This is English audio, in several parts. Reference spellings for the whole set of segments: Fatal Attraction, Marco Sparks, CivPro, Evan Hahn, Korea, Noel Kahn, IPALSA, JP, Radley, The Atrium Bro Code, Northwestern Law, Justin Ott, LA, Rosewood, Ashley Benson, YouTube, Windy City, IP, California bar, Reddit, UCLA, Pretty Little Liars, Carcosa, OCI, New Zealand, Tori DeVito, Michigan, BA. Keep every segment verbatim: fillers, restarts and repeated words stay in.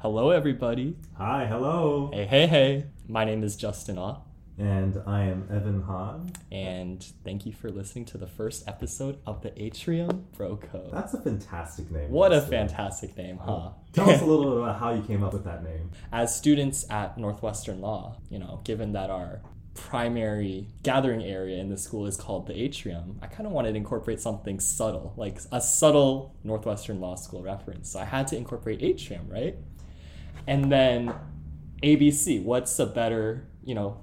Hello, everybody. Hi, hello. Hey, hey, hey. My name is Justin Ott. And I am Evan Hahn. And thank you for listening to the first episode of The Atrium Bro Code. That's a fantastic name. What Justin. a fantastic name, huh? Tell us a little bit about how you came up with that name. As students at Northwestern Law, you know, given that our primary gathering area in the school is called The Atrium, I kind of wanted to incorporate something subtle, like a subtle Northwestern Law School reference. So I had to incorporate atrium, right? And then A B C, what's a better, you know,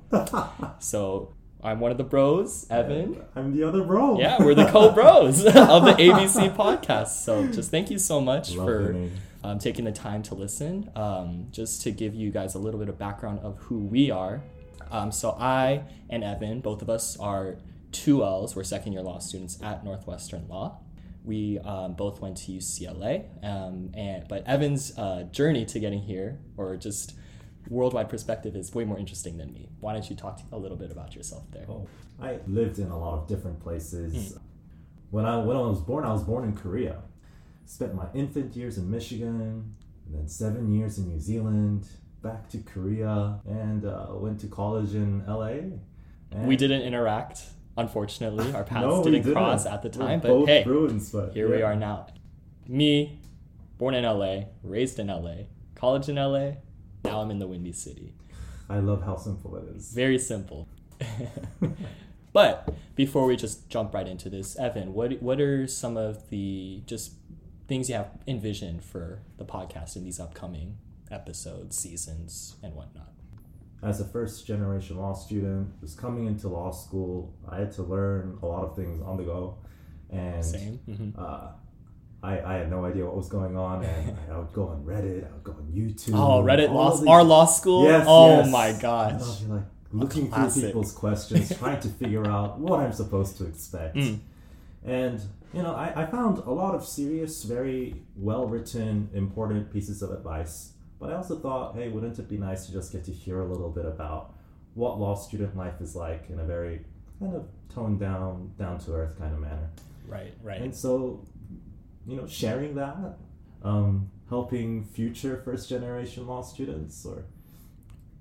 so I'm one of the bros, Evan. I'm the other bro. Yeah, we're the co-bros of the A B C podcast. So just thank you so much Love for um, taking the time to listen. Um, just to give you guys a little bit of background of who we are. Um, so I and Evan, both of us are two L's. We're second year law students at Northwestern Law. We um, both went to U C L A, um, and but Evan's uh, journey to getting here, or just worldwide perspective, is way more interesting than me. Why don't you talk a little bit about yourself there? Oh, I lived in a lot of different places. Mm. When I when I was born, I was born in Korea. Spent my infant years in Michigan, and then seven years in New Zealand, back to Korea, and uh, went to college in L A. And we didn't interact. Unfortunately, our paths no, didn't, didn't cross at the time, We're but hey, Bruins, but, here yeah. we are now. Me, born in L A, raised in L A, college in L A, now I'm in the Windy City. I love how simple it is. Very simple. But before we just jump right into this, Evan, what what are some of the just things you have envisioned for the podcast in these upcoming episodes, seasons, and whatnot? As a first-generation law student, just coming into law school, I had to learn a lot of things on the go, and Same. Mm-hmm. uh, I, I had no idea what was going on. And I would go on Reddit, I would go on YouTube. Oh, Reddit, law, these... our law school. Yes, oh yes. My gosh! I'd be like looking through people's questions, trying to figure out what I'm supposed to expect. Mm. And you know, I, I found a lot of serious, very well-written, important pieces of advice. But I also thought, hey, wouldn't it be nice to just get to hear a little bit about what law student life is like in a very kind of toned down, down-to-earth kind of manner. Right, right. And so, you know, sharing that, um, helping future first-generation law students or...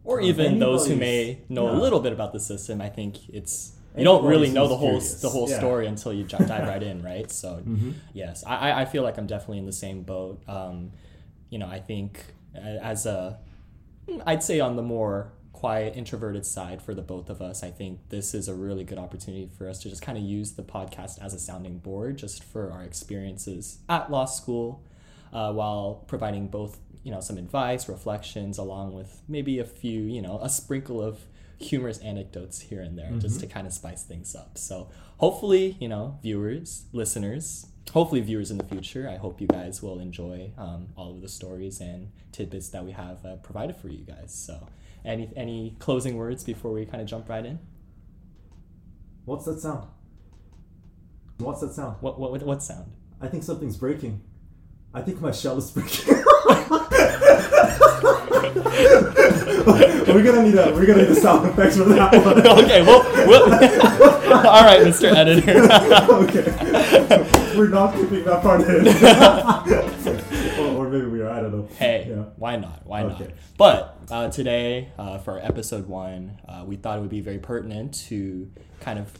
Or um, even those who may know yeah. a little bit about the system. I think it's... You anybody's don't really know the whole curious. the whole yeah. story until you dive right in, right? So, mm-hmm. yes, I, I feel like I'm definitely in the same boat. Um, you know, I think... As a, I'd say on the more quiet, introverted side for the both of us, I think this is a really good opportunity for us to just kind of use the podcast as a sounding board just for our experiences at law school, uh, while providing both, you know, some advice, reflections, along with maybe a few, you know, a sprinkle of humorous anecdotes here and there, mm-hmm. just to kind of spice things up. So hopefully, you know, viewers, listeners, hopefully viewers in the future, I hope you guys will enjoy um, all of the stories and tidbits that we have uh, provided for you guys. So any any closing words before we kind of jump right in? What's that sound? What's that sound? What what what sound? I think something's breaking. I think my shell is breaking. we're gonna need a we're gonna need a sound effects for that one. Okay, well, well all right, Mister Editor. Okay, we're not keeping that part in, or, or maybe we are. I don't know. Hey, yeah. why not? Why okay. not? But uh, today, uh, for episode one, uh, we thought it would be very pertinent to kind of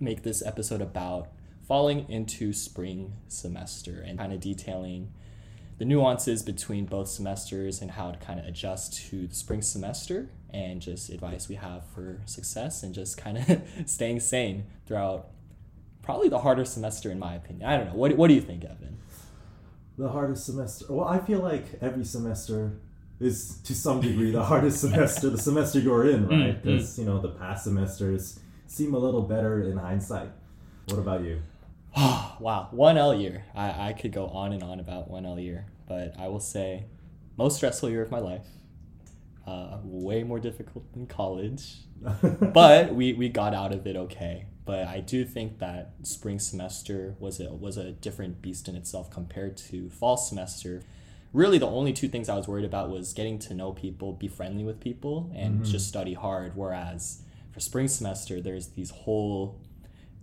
make this episode about falling into spring semester and kind of detailing the nuances between both semesters and how to kind of adjust to the spring semester and just advice we have for success and just kind of staying sane throughout probably the harder semester, in my opinion. I don't know. What, what do you think, Evan? The hardest semester? Well, I feel like every semester is to some degree the hardest semester, the semester you're in, right? Because, mm-hmm. you know, the past semesters seem a little better in hindsight. What about you? Oh, wow, one L year. I, I could go on and on about one L year, but I will say most stressful year of my life. Uh, way more difficult than college, but we, we got out of it okay. But I do think that spring semester was a, was a different beast in itself compared to fall semester. Really, the only two things I was worried about was getting to know people, be friendly with people, and mm-hmm. just study hard, whereas for spring semester, there's these whole...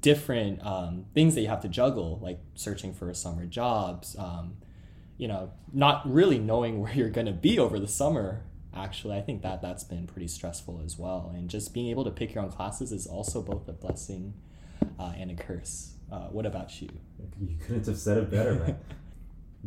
different um, things that you have to juggle, like searching for summer jobs, um, you know, not really knowing where you're going to be over the summer. Actually, I think that that's been pretty stressful as well. And just being able to pick your own classes is also both a blessing uh, and a curse. Uh, what about you? You couldn't have said it better, man.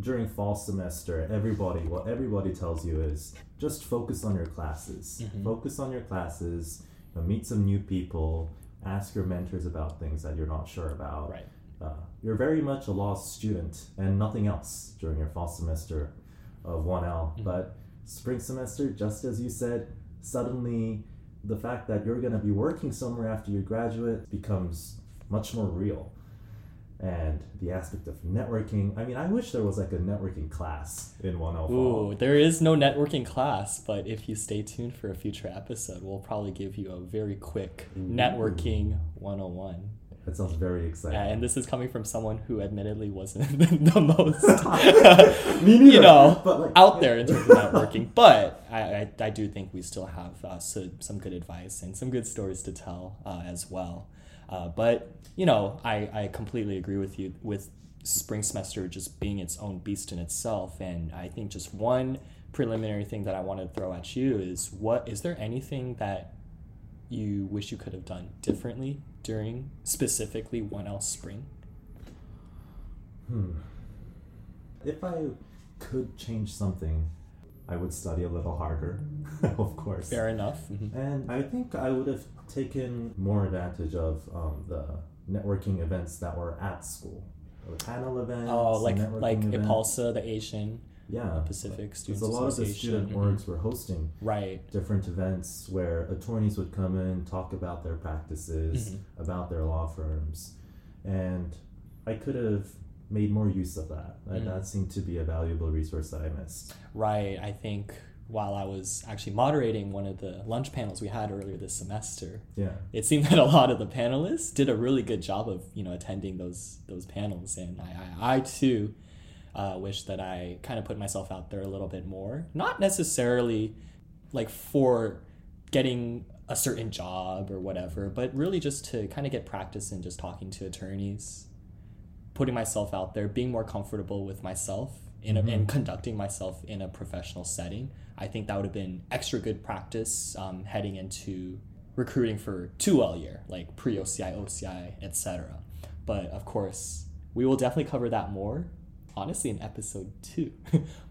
During fall semester, everybody, what everybody tells you is just focus on your classes. Mm-hmm. Focus on your classes, you know, meet some new people, ask your mentors about things that you're not sure about. Right. Uh, you're very much a law student and nothing else during your fall semester of one L. Mm-hmm. But spring semester, just as you said, suddenly the fact that you're going to be working somewhere after you graduate becomes much more real. And the aspect of networking, I mean, I wish there was like a networking class in one oh five. Ooh, there is no networking class, but if you stay tuned for a future episode, we'll probably give you a very quick networking one oh one. That sounds very exciting. Yeah, and this is coming from someone who admittedly wasn't the most, Me neither, you know, but like, out there in terms of networking. But I, I, I do think we still have uh, so, some good advice and some good stories to tell uh, as well. Uh, but, you know, I, I completely agree with you with spring semester just being its own beast in itself. And I think just one preliminary thing that I want to throw at you is what is there anything that you wish you could have done differently during specifically one L spring? Hmm. If I could change something, I would study a little harder, of course. Fair enough. Mm-hmm. And I think I would have taken more advantage of um, the networking events that were at school. The panel events. Oh, like like events. IPALSA, the Asian yeah, Pacific Students Association. A lot of the student mm-hmm. orgs were hosting right. different events where attorneys would come in, talk about their practices, mm-hmm. about their law firms. And I could have made more use of that. Like, mm. That seemed to be a valuable resource that I missed. Right. I think while I was actually moderating one of the lunch panels we had earlier this semester, yeah, it seemed that a lot of the panelists did a really good job of, you know, attending those those panels. And I, I, I too, uh, wish that I kind of put myself out there a little bit more. Not necessarily like for getting a certain job or whatever, but really just to kind of get practice in just talking to attorneys, putting myself out there, being more comfortable with myself in a, mm-hmm. and conducting myself in a professional setting. I think that would have been extra good practice um, heading into recruiting for two L year, like pre-O C I, O C I, et cetera. But of course, we will definitely cover that more, honestly, in episode two.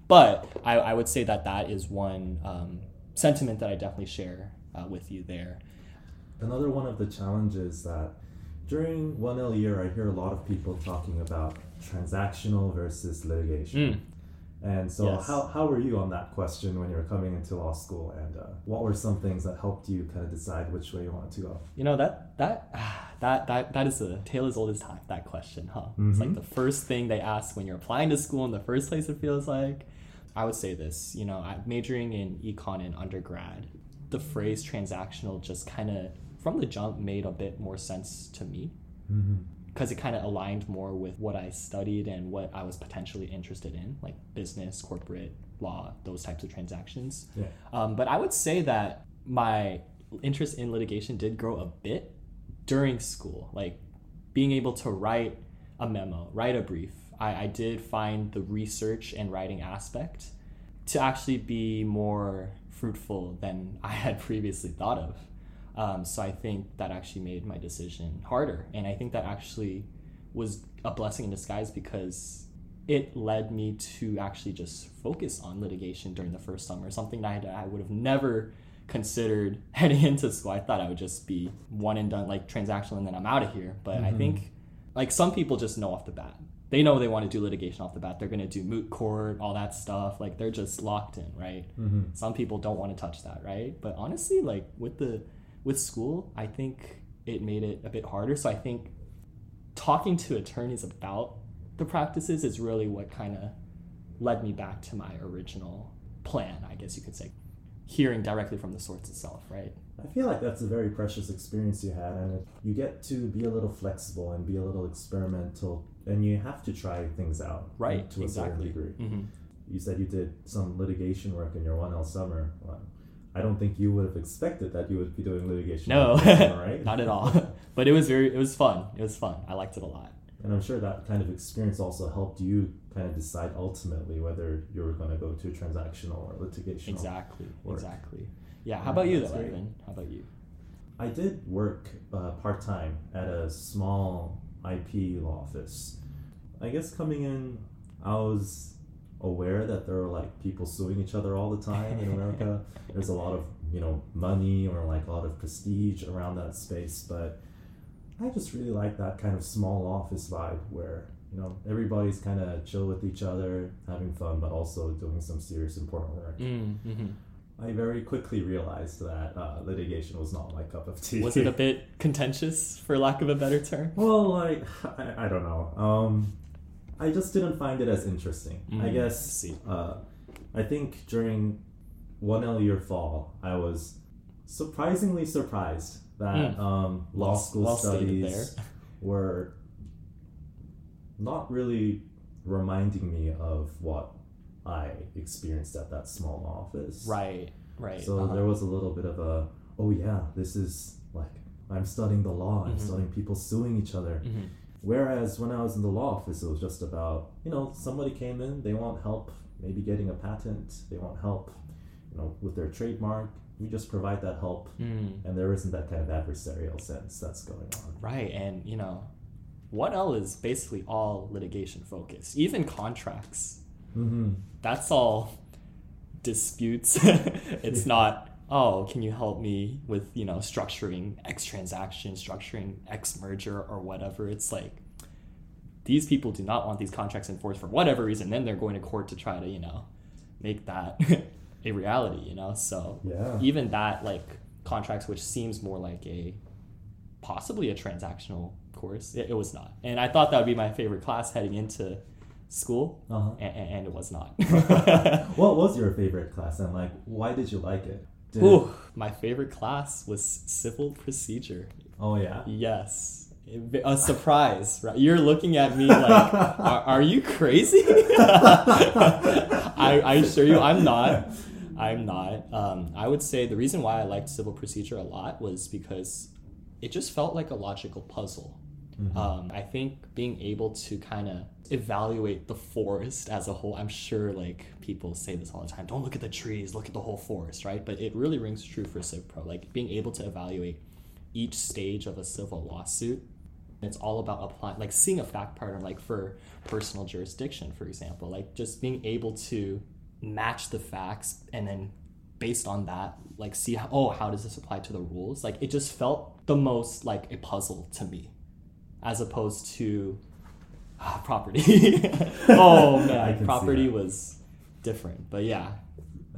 But I, I would say that that is one um, sentiment that I definitely share uh, with you there. Another one of the challenges that during one L year, I hear a lot of people talking about transactional versus litigation. Mm. And so yes. how, how were you on that question when you were coming into law school? And uh, what were some things that helped you kind of decide which way you wanted to go? You know, that that that that, that is a tale as old as time, that question, huh? Mm-hmm. It's like the first thing they ask when you're applying to school in the first place, it feels like. I would say this, you know, I'm majoring in econ in undergrad. The phrase transactional just kind of from the jump made a bit more sense to me because mm-hmm. it kind of aligned more with what I studied and what I was potentially interested in, like business, corporate law, those types of transactions. Yeah. Um, but I would say that my interest in litigation did grow a bit during school, like being able to write a memo, write a brief. I, I did find the research and writing aspect to actually be more fruitful than I had previously thought of. Um, so I think that actually made my decision harder. And I think that actually was a blessing in disguise because it led me to actually just focus on litigation during the first summer, something that I would have never considered heading into school. I thought I would just be one and done, like transactional, and then I'm out of here. But mm-hmm. I think like some people just know off the bat. They know they want to do litigation off the bat. They're going to do moot court, all that stuff. Like they're just locked in, right? Mm-hmm. Some people don't want to touch that, right? But honestly, like with the... With school, I think it made it a bit harder. So I think talking to attorneys about the practices is really what kind of led me back to my original plan, I guess you could say, hearing directly from the source itself, right? I feel like that's a very precious experience you had, and you get to be a little flexible and be a little experimental, and you have to try things out, right? To exactly. a certain degree. Mm-hmm. You said you did some litigation work in your one L summer. Wow. I don't think you would have expected that you would be doing litigation. No, summer, right? Not at all. But it was very, it was fun. It was fun. I liked it a lot. And I'm sure that kind of experience also helped you kind of decide ultimately whether you're going to go to transactional or litigational. Exactly, work. exactly. Yeah, how about you though, Evan? How about you? I did work uh, part-time at a small I P law office. I guess coming in, I was aware that there were like people suing each other all the time in America. There's a lot of, you know, money or like a lot of prestige around that space, but I just really like that kind of small office vibe where, you know, everybody's kind of chill with each other, having fun, but also doing some serious important work. Mm, mm-hmm. I very quickly realized that uh, litigation was not my cup of tea. Was it a bit contentious, for lack of a better term? Well, like, I, I don't know. Um, I just didn't find it as interesting. Mm, I guess, see. Uh, I think during one L year fall, I was surprisingly surprised that mm. um, law school law studies were not really reminding me of what I experienced at that small office. Right, right. So uh-huh. there was a little bit of a, oh yeah, this is like, I'm studying the law, mm-hmm. I'm studying people suing each other. Mm-hmm. Whereas when I was in the law office, it was just about, you know, somebody came in, they want help maybe getting a patent, they want help, you know, with their trademark. We just provide that help. Mm. And there isn't that kind of adversarial sense that's going on. Right, and you know, one L is basically all litigation focused, even contracts. Mm-hmm. That's all disputes. It's not, oh, can you help me with, you know, structuring X transaction, structuring X merger or whatever. It's like, these people do not want these contracts enforced for whatever reason. Then they're going to court to try to, you know, make that a reality, you know? So yeah. even that, like contracts, which seems more like a, possibly a transactional course, it, it was not. And I thought that would be my favorite class heading into school, uh-huh. and, and it was not. What was your favorite class, and like, why did you like it? Did Ooh, it... My favorite class was civil procedure. Oh yeah? Yes. It, a surprise, right? You're looking at me like, are, are you crazy? I, I assure you, I'm not. I'm not. Um, I would say the reason why I liked civil procedure a lot was because it just felt like a logical puzzle. Mm-hmm. Um, I think being able to kind of evaluate the forest as a whole, I'm sure like people say this all the time, don't look at the trees, look at the whole forest, right? But it really rings true for CivPro, like being able to evaluate each stage of a civil lawsuit. It's all about applying, like seeing a fact pattern, like for personal jurisdiction, for example, like just being able to match the facts and then based on that, like see how, oh, how does this apply to the rules? Like it just felt the most like a puzzle to me. As opposed to ah, property. Oh man, property was different. But yeah,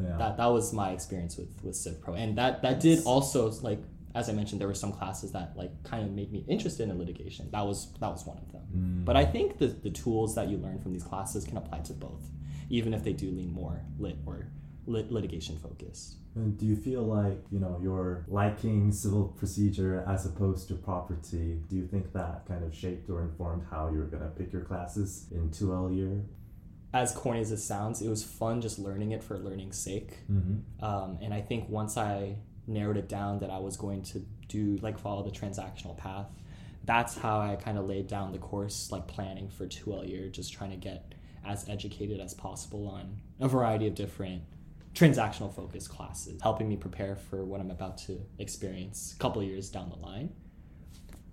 yeah, that that was my experience with with CivPro, and that that did also, like as I mentioned, there were some classes that like kind of made me interested in litigation. That was that was one of them. Mm. But I think the the tools that you learn from these classes can apply to both, even if they do lean more lit or lit litigation focused. And do you feel like, you know, you're liking civil procedure as opposed to property? Do you think that kind of shaped or informed how you were going to pick your classes in two L year? As corny as it sounds, it was fun just learning it for learning's sake. Mm-hmm. Um, and I think once I narrowed it down that I was going to do, like, follow the transactional path, that's how I kind of laid down the course, like, planning for two L year, just trying to get as educated as possible on a variety of different transactional focused classes, helping me prepare for what I'm about to experience a couple of years down the line.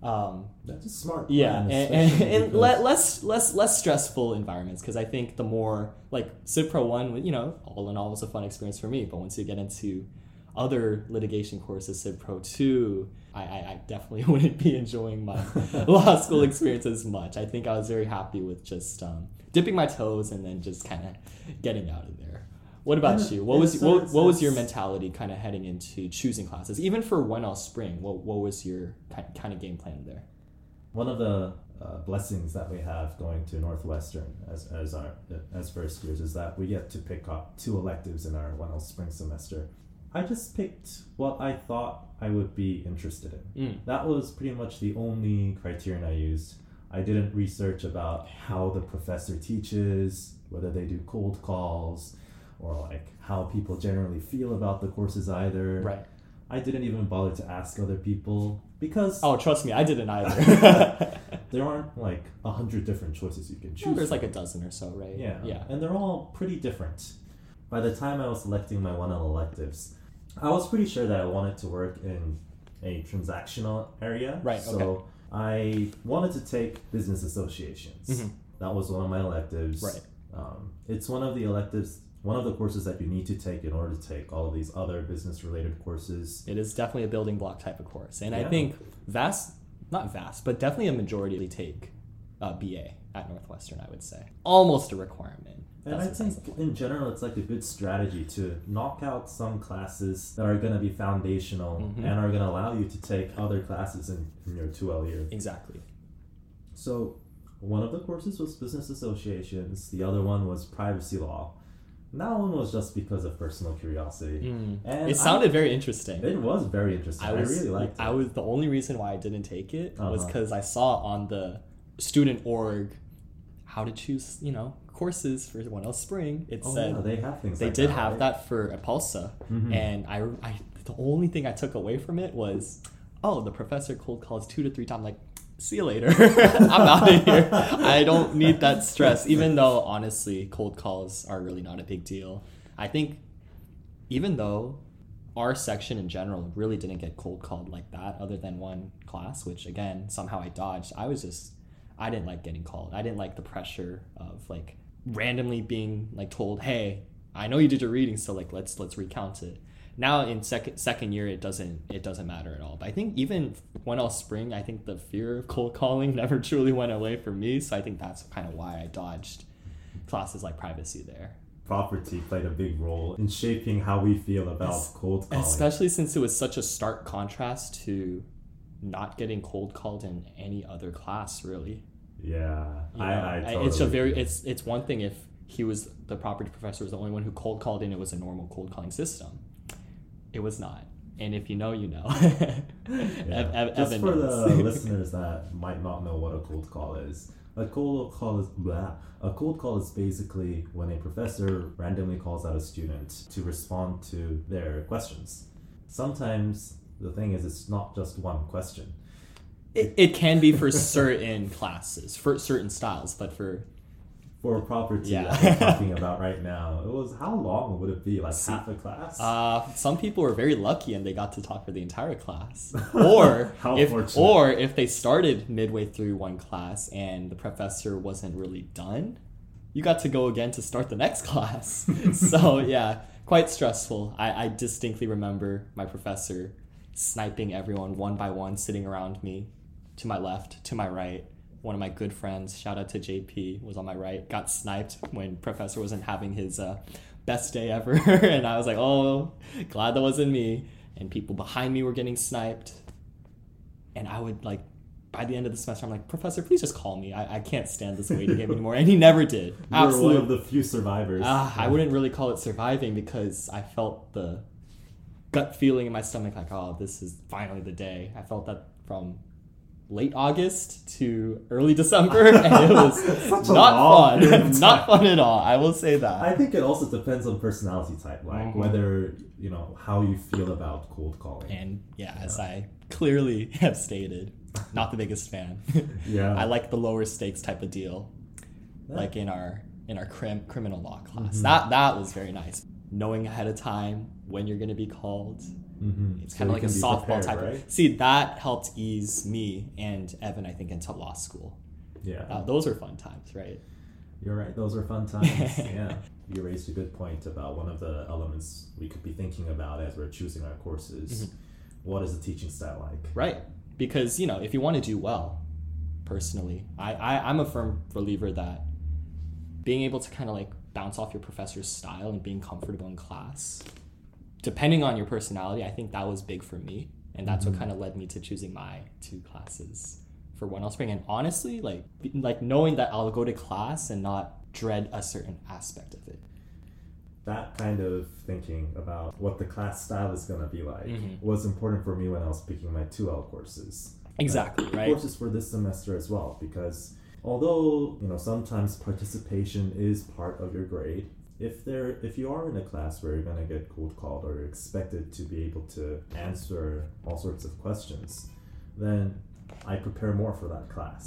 Um, That's a smart plan, yeah, and, and, and less less less stressful environments, because I think the more like CivPro one, you know, all in all was a fun experience for me. But once you get into other litigation courses, CivPro two, I, I, I definitely wouldn't be enjoying my law school experience as much. I think I was very happy with just um, dipping my toes and then just kind of getting out of there. What about you? What was what, what was your mentality kind of heading into choosing classes? Even for one L spring, what what was your kind of game plan there? One of the uh, blessings that we have going to Northwestern as as our as first years is that we get to pick up two electives in our one L spring semester. I just picked what I thought I would be interested in. Mm. That was pretty much the only criterion I used. I didn't research about how the professor teaches, whether they do cold calls, or like how people generally feel about the courses either. Right. I didn't even bother to ask other people because... Oh, trust me, I didn't either. there aren't like a hundred different choices you can choose. Well, there's from. Like a dozen or so, right? Yeah. Yeah. And they're all pretty different. By the time I was selecting my one L electives, I was pretty sure that I wanted to work in a transactional area. Right. So okay. I wanted to take business associations. Mm-hmm. That was one of my electives. Right. Um, it's one of the electives, one of the courses that you need to take in order to take all of these other business-related courses. It is definitely a building block type of course. And yeah. I think vast, not vast, but definitely a majority take uh, B A at Northwestern, I would say. Almost a requirement. And That's I think in general, it's like a good strategy to knock out some classes that are going to be foundational mm-hmm. and are going to allow you to take other classes in, in your two L year. Exactly. So one of the courses was business associations. The other one was privacy law. And that one was just because of personal curiosity. Mm. And it sounded I, very interesting. It was very interesting. I, was, I really liked it. I was, the only reason why I didn't take it uh-huh. was because I saw on the student org how to choose, you know, courses for one L spring. It oh, said yeah, they have things. They like did that, have right? that for IPALSA, mm-hmm. and I, I, the only thing I took away from it was, oh, the professor cold calls two to three times. Like, see you later. I'm out of here. I don't need that stress. Even though honestly, cold calls are really not a big deal. I think, even though our section in general really didn't get cold called like that, other than one class, which again somehow I dodged. I was just, I didn't like getting called. I didn't like the pressure of like. randomly being like told, hey, I know you did your reading, so like let's let's recount it. Now in second second year, it doesn't it doesn't matter at all. But I think even one L spring, I think the fear of cold calling never truly went away for me. So I think that's kind of why I dodged classes like privacy there. Property played a big role in shaping how we feel about es- cold calling, especially since it was such a stark contrast to not getting cold called in any other class, really. Yeah, yeah, I, I totally it's a very agree. it's it's one thing if he was the property professor was the only one who cold called in. It was a normal cold calling system. It was not, and if you know, you know. yeah. Ev- Just Evan for knows. The listeners that might not know what a cold call is, a cold call is blah. A cold call is basically when a professor randomly calls out a student to respond to their questions. Sometimes the thing is, it's not just one question. It, it can be for certain classes, for certain styles, but for... For property yeah. that we're talking about right now, it was, how long would it be? Like See, half a class? Uh, some people were very lucky and they got to talk for the entire class. Or, if, or if they started midway through one class and the professor wasn't really done, you got to go again to start the next class. So yeah, quite stressful. I, I distinctly remember my professor sniping everyone one by one sitting around me. To my left, to my right, one of my good friends, shout out to J P, was on my right, got sniped when Professor wasn't having his uh, best day ever. And I was like, oh, glad that wasn't me. And people behind me were getting sniped. And I would like, by the end of the semester, I'm like, Professor, please just call me. I, I can't stand this waiting game anymore. And he never did. You Absolutely. were one of the few survivors. Uh, I wouldn't really call it surviving because I felt the gut feeling in my stomach like, oh, this is finally the day. I felt that from... late August to early December, and it was not fun. Not fun at all, I will say that. I think it also depends on personality type, like mm-hmm. whether, you know, how you feel about cold calling. And yeah, yeah. as I clearly have stated, not the biggest fan. Yeah. I like the lower stakes type of deal, yeah. like in our in our crim- criminal law class. Mm-hmm. That that was very nice. Knowing ahead of time when you're going to be called. Mm-hmm. It's so kind of like a softball prepared, type right? of... See, that helped ease me and Evan, I think, into law school. Yeah. Uh, those are fun times, right? You're right. Those are fun times. Yeah. You raised a good point about one of the elements we could be thinking about as we're choosing our courses. Mm-hmm. What is the teaching style like? Right. Because, you know, if you want to do well, personally, I, I, I'm a firm believer that being able to kind of like bounce off your professor's style and being comfortable in class... depending on your personality, I think that was big for me. And that's mm-hmm. what kind of led me to choosing my two classes for one L spring. And honestly, like like knowing that I'll go to class and not dread a certain aspect of it. That kind of thinking about what the class style is going to be like mm-hmm. was important for me when I was picking my two L courses. Exactly, like, right? Courses for this semester as well, because although, you know, sometimes participation is part of your grade, If there, if you are in a class where you're going to get cold called or you're expected to be able to answer all sorts of questions, then I prepare more for that class.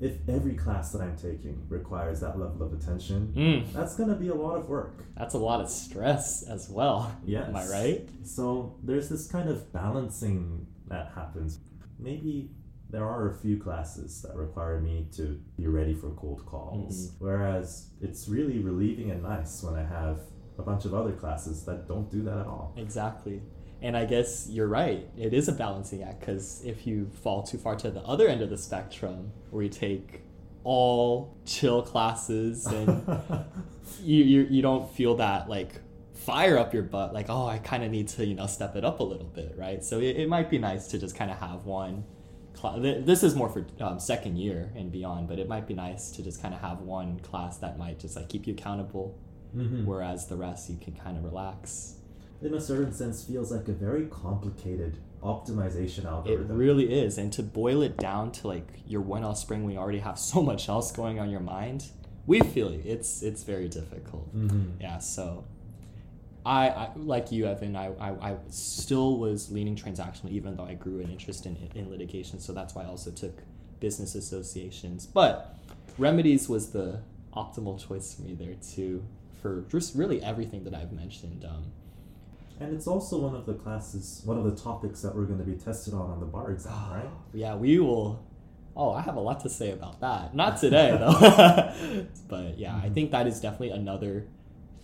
if every class that I'm taking requires that level of attention, mm. that's going to be a lot of work. That's a lot of stress as well. Yes. Am I right? So there's this kind of balancing that happens. Maybe there are a few classes that require me to be ready for cold calls, mm-hmm. whereas it's really relieving and nice when I have a bunch of other classes that don't do that at all. Exactly. And I guess you're right. It is a balancing act, because if you fall too far to the other end of the spectrum, where you take all chill classes and you, you you don't feel that like fire up your butt, like, oh, I kind of need to, you know, step it up a little bit, right? So it, it might be nice to just kind of have one class. This is more for um, second year and beyond, but it might be nice to just kind of have one class that might just like keep you accountable, mm-hmm. whereas the rest you can kind of relax. In a certain sense, feels like a very complicated optimization algorithm. It really is. And to boil it down to like your one L spring, we already have so much else going on your mind. We feel you. It's it's very difficult. Mm-hmm. Yeah. So I, I like you, Evan, I, I, I still was leaning transactional, even though I grew an interest in, in litigation. So that's why I also took business associations. But remedies was the optimal choice for me there too, for just really everything that I've mentioned. Um, And it's also one of the classes, one of the topics that we're going to be tested on on the bar exam, right? Yeah, we will. Oh, I have a lot to say about that. Not today, though. But yeah, mm-hmm. I think that is definitely another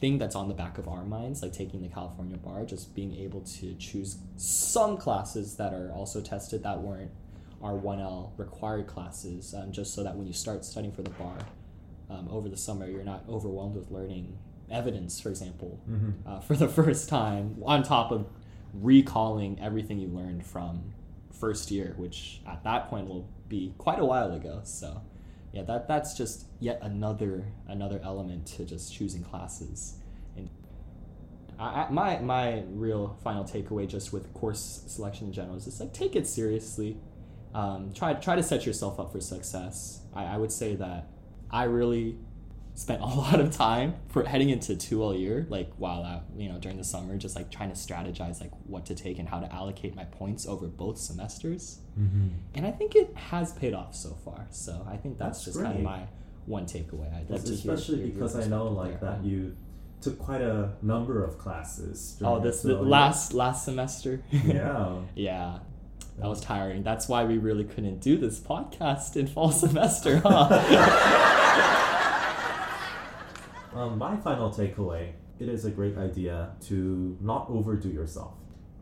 thing that's on the back of our minds, like taking the California bar, just being able to choose some classes that are also tested that weren't our one L required classes, um, just so that when you start studying for the bar um, over the summer, you're not overwhelmed with learning evidence, for example, mm-hmm. uh, for the first time, on top of recalling everything you learned from first year, which at that point will be quite a while ago. So yeah, that that's just yet another another element to just choosing classes. And I, I, my my real final takeaway just with course selection in general is just like, take it seriously. Um, try, try to set yourself up for success. I, I would say that I really spent a lot of time for heading into two L year, like while out, you know, during the summer, just like trying to strategize like what to take and how to allocate my points over both semesters. Mm-hmm. And I think it has paid off so far. So I think that's, that's just great. Kind of my one takeaway. I'd love to hear, especially because I know like there. that you took quite a number of classes. Oh, this the last last semester. Yeah. Yeah. That was tiring. That's why we really couldn't do this podcast in fall semester, huh? Um, my final takeaway, it is a great idea to not overdo yourself.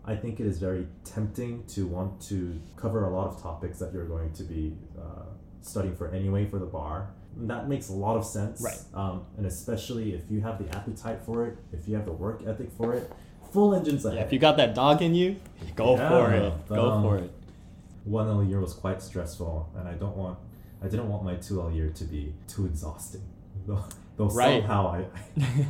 I think it is very tempting to want to cover a lot of topics that you're going to be uh, studying for anyway for the bar. And that makes a lot of sense. Right. Um, and especially if you have the appetite for it, if you have the work ethic for it, full engines ahead. Yeah, if you got that dog in you, go yeah, for it. But, go um, for it. one L year was quite stressful, and I don't want, I didn't want my two L year to be too exhausting. Though right. somehow I,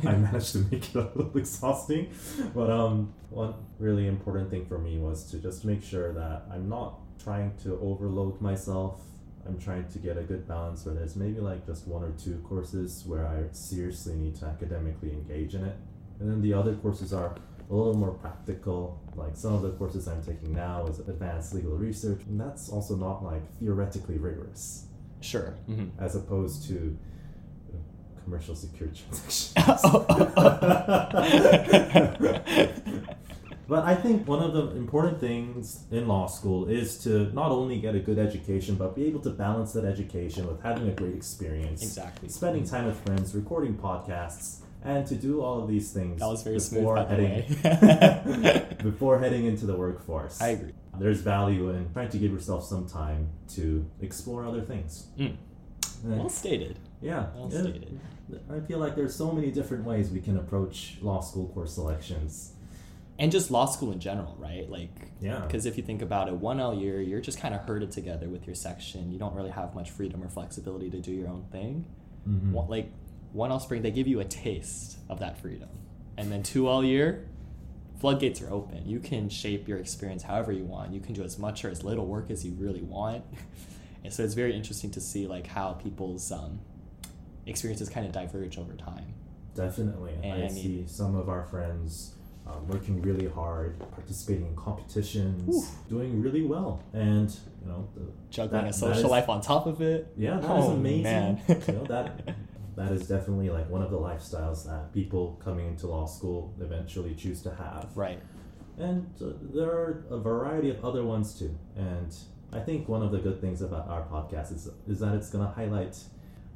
I managed to make it a little exhausting. But um, one really important thing for me was to just make sure that I'm not trying to overload myself. I'm trying to get a good balance where there's maybe like just one or two courses where I seriously need to academically engage in it. And then the other courses are a little more practical. Like some of the courses I'm taking now is advanced legal research. And that's also not like theoretically rigorous. Sure. Mm-hmm. As opposed to commercial secured transactions. But I think one of the important things in law school is to not only get a good education, but be able to balance that education with having a great experience. Exactly. Spending time with friends, recording podcasts, and to do all of these things that was very before smooth, heading before heading into the workforce. I agree. There's value in trying to give yourself some time to explore other things. Mm. Well stated. Yeah, well stated. I feel like there's so many different ways we can approach law school course selections. And just law school in general, right? Like, yeah. Because if you think about it, one L year, you're just kind of herded together with your section. You don't really have much freedom or flexibility to do your own thing. Mm-hmm. Like, one L spring, they give you a taste of that freedom. And then two L year, floodgates are open. You can shape your experience however you want. You can do as much or as little work as you really want. And so it's very interesting to see like how people's um, experiences kind of diverge over time. Definitely. And I, I mean, see some of our friends um, working really hard, participating in competitions, Oof. doing really well, and you know, the, juggling that, a social is, life on top of it. Yeah, that oh, is amazing. Man. You know, that that is definitely like one of the lifestyles that people coming into law school eventually choose to have. Right. And uh, there are a variety of other ones too. And I think one of the good things about our podcast is is that it's going to highlight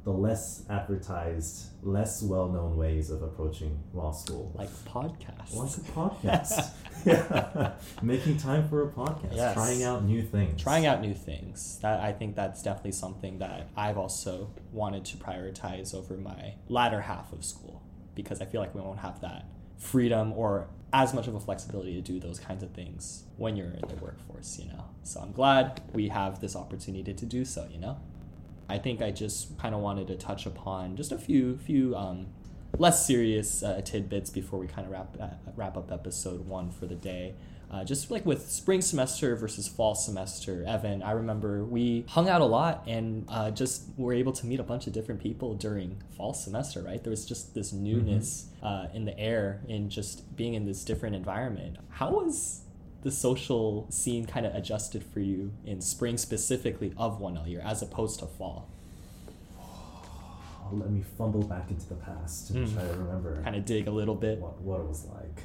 the less advertised, less well-known ways of approaching law school. Like podcasts. Like a podcast. Yeah. Making time for a podcast. Yes. Trying out new things. Trying out new things. That I think that's definitely something that I've also wanted to prioritize over my latter half of school, because I feel like we won't have that freedom or as much of a flexibility to do those kinds of things when you're in the workforce, you know. So I'm glad we have this opportunity to do so, you know. I think I just kind of wanted to touch upon just a few few um, less serious uh, tidbits before we kind of wrap uh, wrap up episode one for the day. Uh, just like with spring semester versus fall semester, Evan, I remember we hung out a lot and uh, just were able to meet a bunch of different people during fall semester, right? There was just this newness mm-hmm. uh, in the air and just being in this different environment. How was the social scene kind of adjusted for you in spring specifically of one year as opposed to fall? Let me fumble back into the past and mm. try to remember. Kind of dig a little bit. What, what it was like.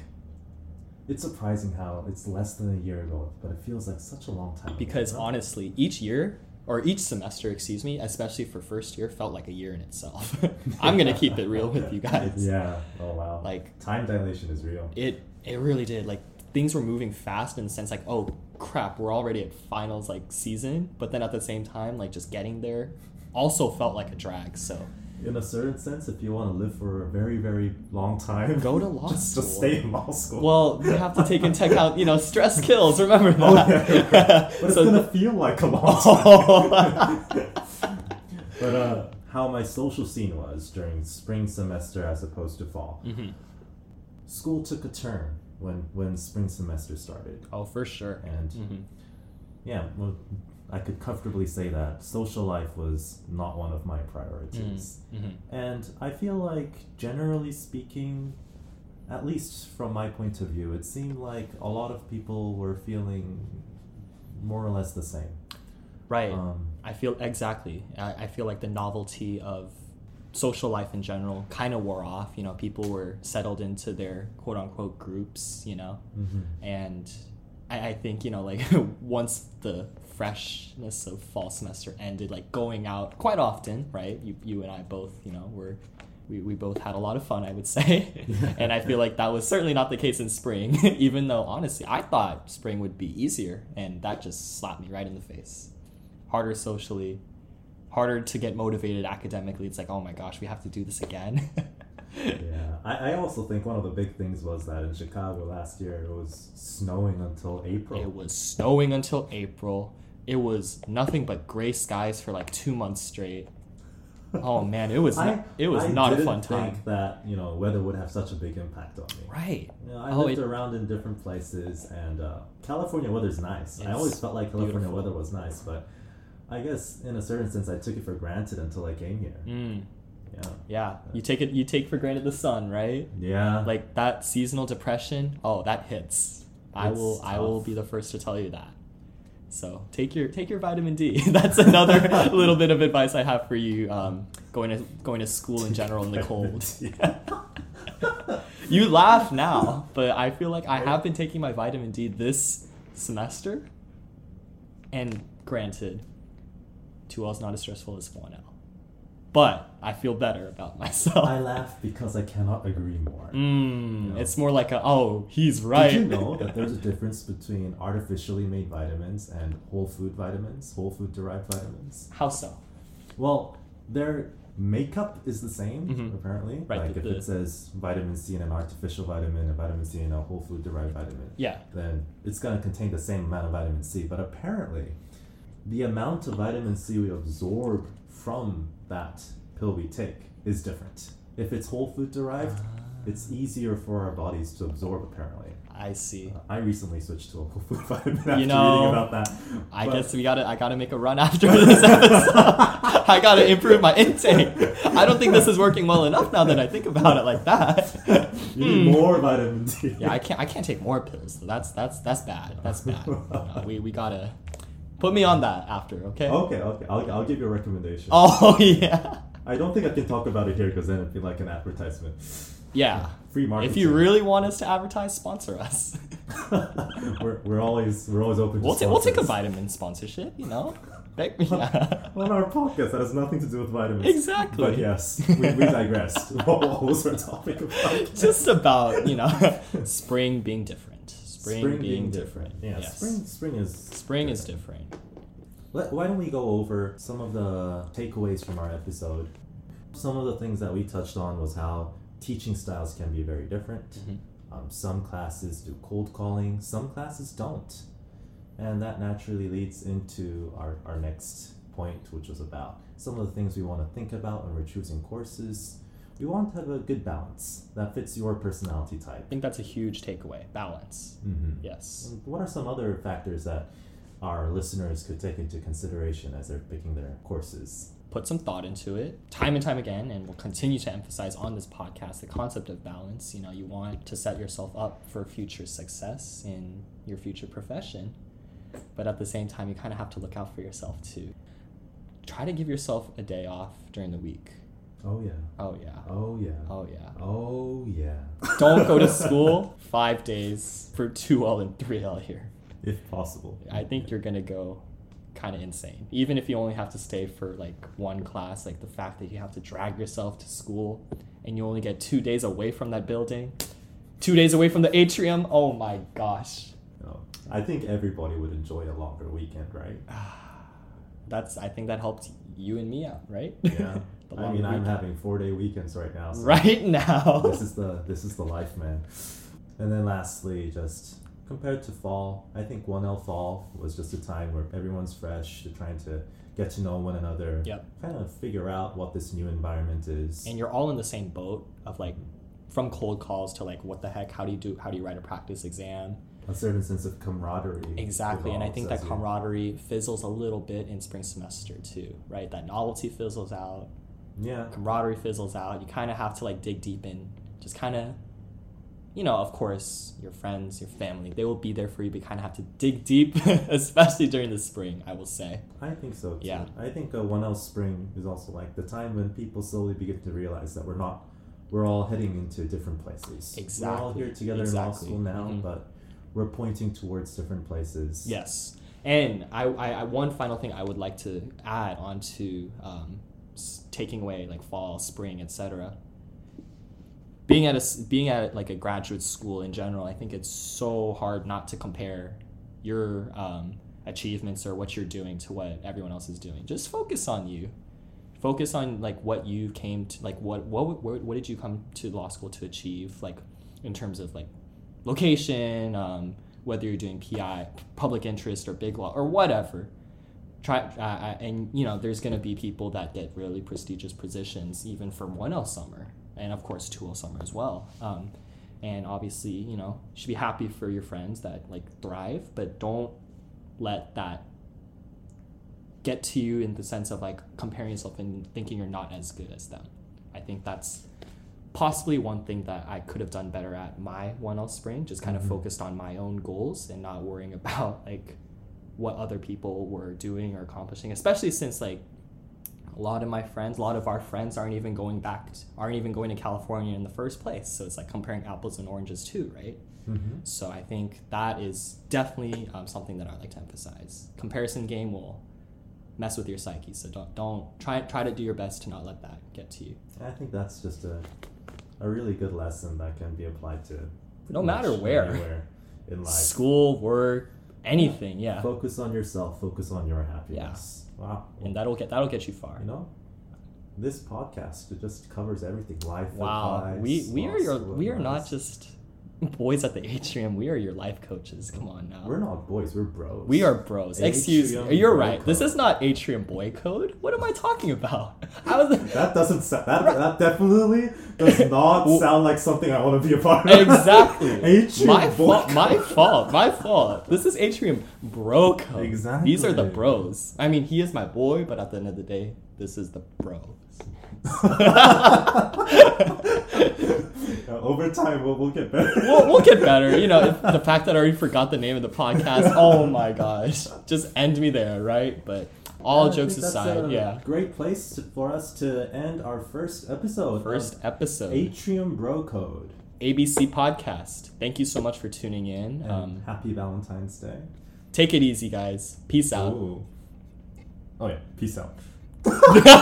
It's surprising how it's less than a year ago, but it feels like such a long time ago. Because honestly, each year, or each semester, excuse me, especially for first year, felt like a year in itself. I'm going to keep it real with you guys. Yeah. Oh, wow. Like time dilation is real. It it really did. Like things were moving fast in the sense like, oh, crap, we're already at finals like season. But then at the same time, like just getting there also felt like a drag. So in a certain sense, if you want to live for a very, very long time, go to law just, school. Just stay in law school. Well, you have to take into account, you know, stress kills. Remember that. Oh, yeah, yeah. But it's so going to th- feel like a long time. But uh, how my social scene was during spring semester as opposed to fall. Mm-hmm. School took a turn when, when spring semester started. Oh, for sure. And mm-hmm. yeah, well, I could comfortably say that social life was not one of my priorities. Mm-hmm. And I feel like, generally speaking, at least from my point of view, it seemed like a lot of people were feeling more or less the same. Right. Um, I feel exactly. I, I feel like the novelty of social life in general kind of wore off. You know, people were settled into their quote unquote groups, you know, mm-hmm. and I, I think, you know, like once the freshness of fall semester ended, like going out quite often, right? You you and I both, you know, were we, we both had a lot of fun, I would say. And I feel like that was certainly not the case in spring, even though honestly I thought spring would be easier, and that just slapped me right in the face. Harder socially, harder to get motivated academically. It's like, oh my gosh, we have to do this again. Yeah, I, I also think one of the big things was that in Chicago last year, it was snowing until April. It was snowing until April. It was nothing but gray skies for like two months straight. Oh man, it was I, it was I not a fun time. I didn't think that, you know, weather would have such a big impact on me. Right. You know, I oh, lived it, around in different places, and uh, California weather's nice. I always felt like California beautiful. Weather was nice, but I guess in a certain sense I took it for granted until I came here. Mm. Yeah. Yeah. You take it you take for granted the sun, right? Yeah. Like that seasonal depression, oh, that hits. It's I will tough. I will be the first to tell you that. So take your take your vitamin D. That's another little bit of advice I have for you um, going to going to school in general in the cold. You laugh now, but I feel like I have been taking my vitamin D this semester. And granted, two L is not as stressful as one L. But I feel better about myself. I laugh because I cannot agree more. Mm, you know? It's more like a, oh, he's right. Did you know that there's a difference between artificially made vitamins and whole food vitamins, whole food derived vitamins? How so? Well, their makeup is the same, mm-hmm. apparently. Right, like the, if the, it says vitamin C in an artificial vitamin and vitamin C in a whole food derived vitamin, yeah, then it's going to contain the same amount of vitamin C. But apparently, the amount of vitamin C we absorb from that pill we take is different. If it's whole food derived, uh, it's easier for our bodies to absorb, apparently. I see. Uh, I recently switched to a whole food vitamin after you know, reading about that. But I guess we gotta, I gotta make a run after this episode. I gotta improve my intake. I don't think this is working well enough now that I think about it like that. You need mm. more vitamin D. Yeah, I can't. I can't take more pills. That's that's that's bad. That's bad. No, we we gotta put me on that after. Okay. Okay. Okay. I'll I'll give you a recommendation. Oh yeah. I don't think I can talk about it here because then it'd be like an advertisement. Yeah. Free marketing. If you really want us to advertise, sponsor us. we're we're always we're always open. We'll to t- we'll take a vitamin sponsorship. You know. Back me up. On our podcast that has nothing to do with vitamins. Exactly. But yes, we, we digressed. What was our topic about? Just about, you know, spring being different. Spring, spring being, being different. different. Yeah, yes. spring spring is Spring different. is different. Let, why don't we go over some of the takeaways from our episode? Some of the things that we touched on was how teaching styles can be very different. Mm-hmm. Um, some classes do cold calling, some classes don't. And that naturally leads into our, our next point, which was about some of the things we want to think about when we're choosing courses. We want to have a good balance that fits your personality type. I think that's a huge takeaway, balance. Mm-hmm. Yes. And what are some other factors that our listeners could take into consideration as they're picking their courses? Put some thought into it time and time again, and we'll continue to emphasize on this podcast the concept of balance. You know, you want to set yourself up for future success in your future profession. But at the same time, you kind of have to look out for yourself too. Try to give yourself a day off during the week. Oh yeah. Oh yeah. Oh yeah. Oh yeah. Oh yeah. Don't go to school five days for two L and three L here. If possible. I think you're going to go kind of insane. Even if you only have to stay for like one class, like the fact that you have to drag yourself to school and you only get two days away from that building, two days away from the atrium. Oh my gosh. I think everybody would enjoy a longer weekend, right? That's. I think that helped you and me out, right? Yeah. I mean, weekend. I'm having four-day weekends right now. So right now. This is the this is the life, man. And then lastly, just compared to fall, I think one L fall was just a time where everyone's fresh. They're trying to get to know one another. Yep. Kind of figure out what this new environment is. And you're all in the same boat of like, from cold calls to like, what the heck? How do you do? How do you write a practice exam? A certain sense of camaraderie. Exactly, and I think that camaraderie fizzles a little bit in spring semester too, right? That novelty fizzles out. Yeah. Camaraderie fizzles out. You kind of have to like dig deep in. Just kind of, you know, of course, your friends, your family, they will be there for you, but you kind of have to dig deep, especially during the spring, I will say. I think so too. Yeah. I think uh, one L spring is also like the time when people slowly begin to realize that we're not, we're all heading into different places. Exactly. We're all here together exactly. in law school now, mm-hmm. but we're pointing towards different places. Yes. And I, I, I, one final thing I would like to add on to um, s- taking away like fall, spring, et cetera. Being at a, being at like a graduate school in general, I think it's so hard not to compare your um, achievements or what you're doing to what everyone else is doing. Just focus on you. Focus on like what you came to, like what, what, what, what did you come to law school to achieve? Like in terms of like, location, um, whether you're doing P I, public interest, or big law, or whatever. Try uh, and you know, there's gonna be people that get really prestigious positions even from one L summer, and of course two L summer as well. Um, and obviously, you know, you should be happy for your friends that like thrive, but don't let that get to you in the sense of like comparing yourself and thinking you're not as good as them. I think that's possibly one thing that I could have done better at my one L spring, just kind of mm-hmm. focused on my own goals and not worrying about like what other people were doing or accomplishing, especially since like a lot of my friends, a lot of our friends aren't even going back, to, aren't even going to California in the first place. So it's like comparing apples and oranges too, right? Mm-hmm. So I think that is definitely um, something that I like to emphasize. Comparison game will mess with your psyche. So don't, don't try, try to do your best to not let that get to you. I think that's just a A really good lesson that can be applied to no matter where in life. School, work, anything, yeah. Focus on yourself, focus on your happiness. Yeah. Wow. And that'll get that'll get you far. You know? This podcast, it just covers everything. Life. Wow. Applies, we we are your we are not just boys at the atrium, we are your life coaches. Come on now. We're not boys, we're bros. We are bros. Atrium Excuse me. You're right. Code. This is not atrium boy code. What am I talking about? I was That doesn't sound that, that definitely does not sound like something I want to be a part of. Exactly. atrium my boy fa- code. My fault. My fault. This is atrium bro code. Exactly. These are the bros. I mean, he is my boy, but at the end of the day, this is the bros. uh, over time we'll, we'll get better. We'll, we'll get better. You know, the fact that I already forgot the name of the podcast. Oh my gosh, just end me there, right? But all yeah, jokes aside, yeah, great place to, for us to end our first episode. First episode. Atrium Bro Code. A B C Podcast. Thank you so much for tuning in. And um, happy Valentine's Day. Take it easy, guys. Peace out. Ooh. Oh yeah, peace out.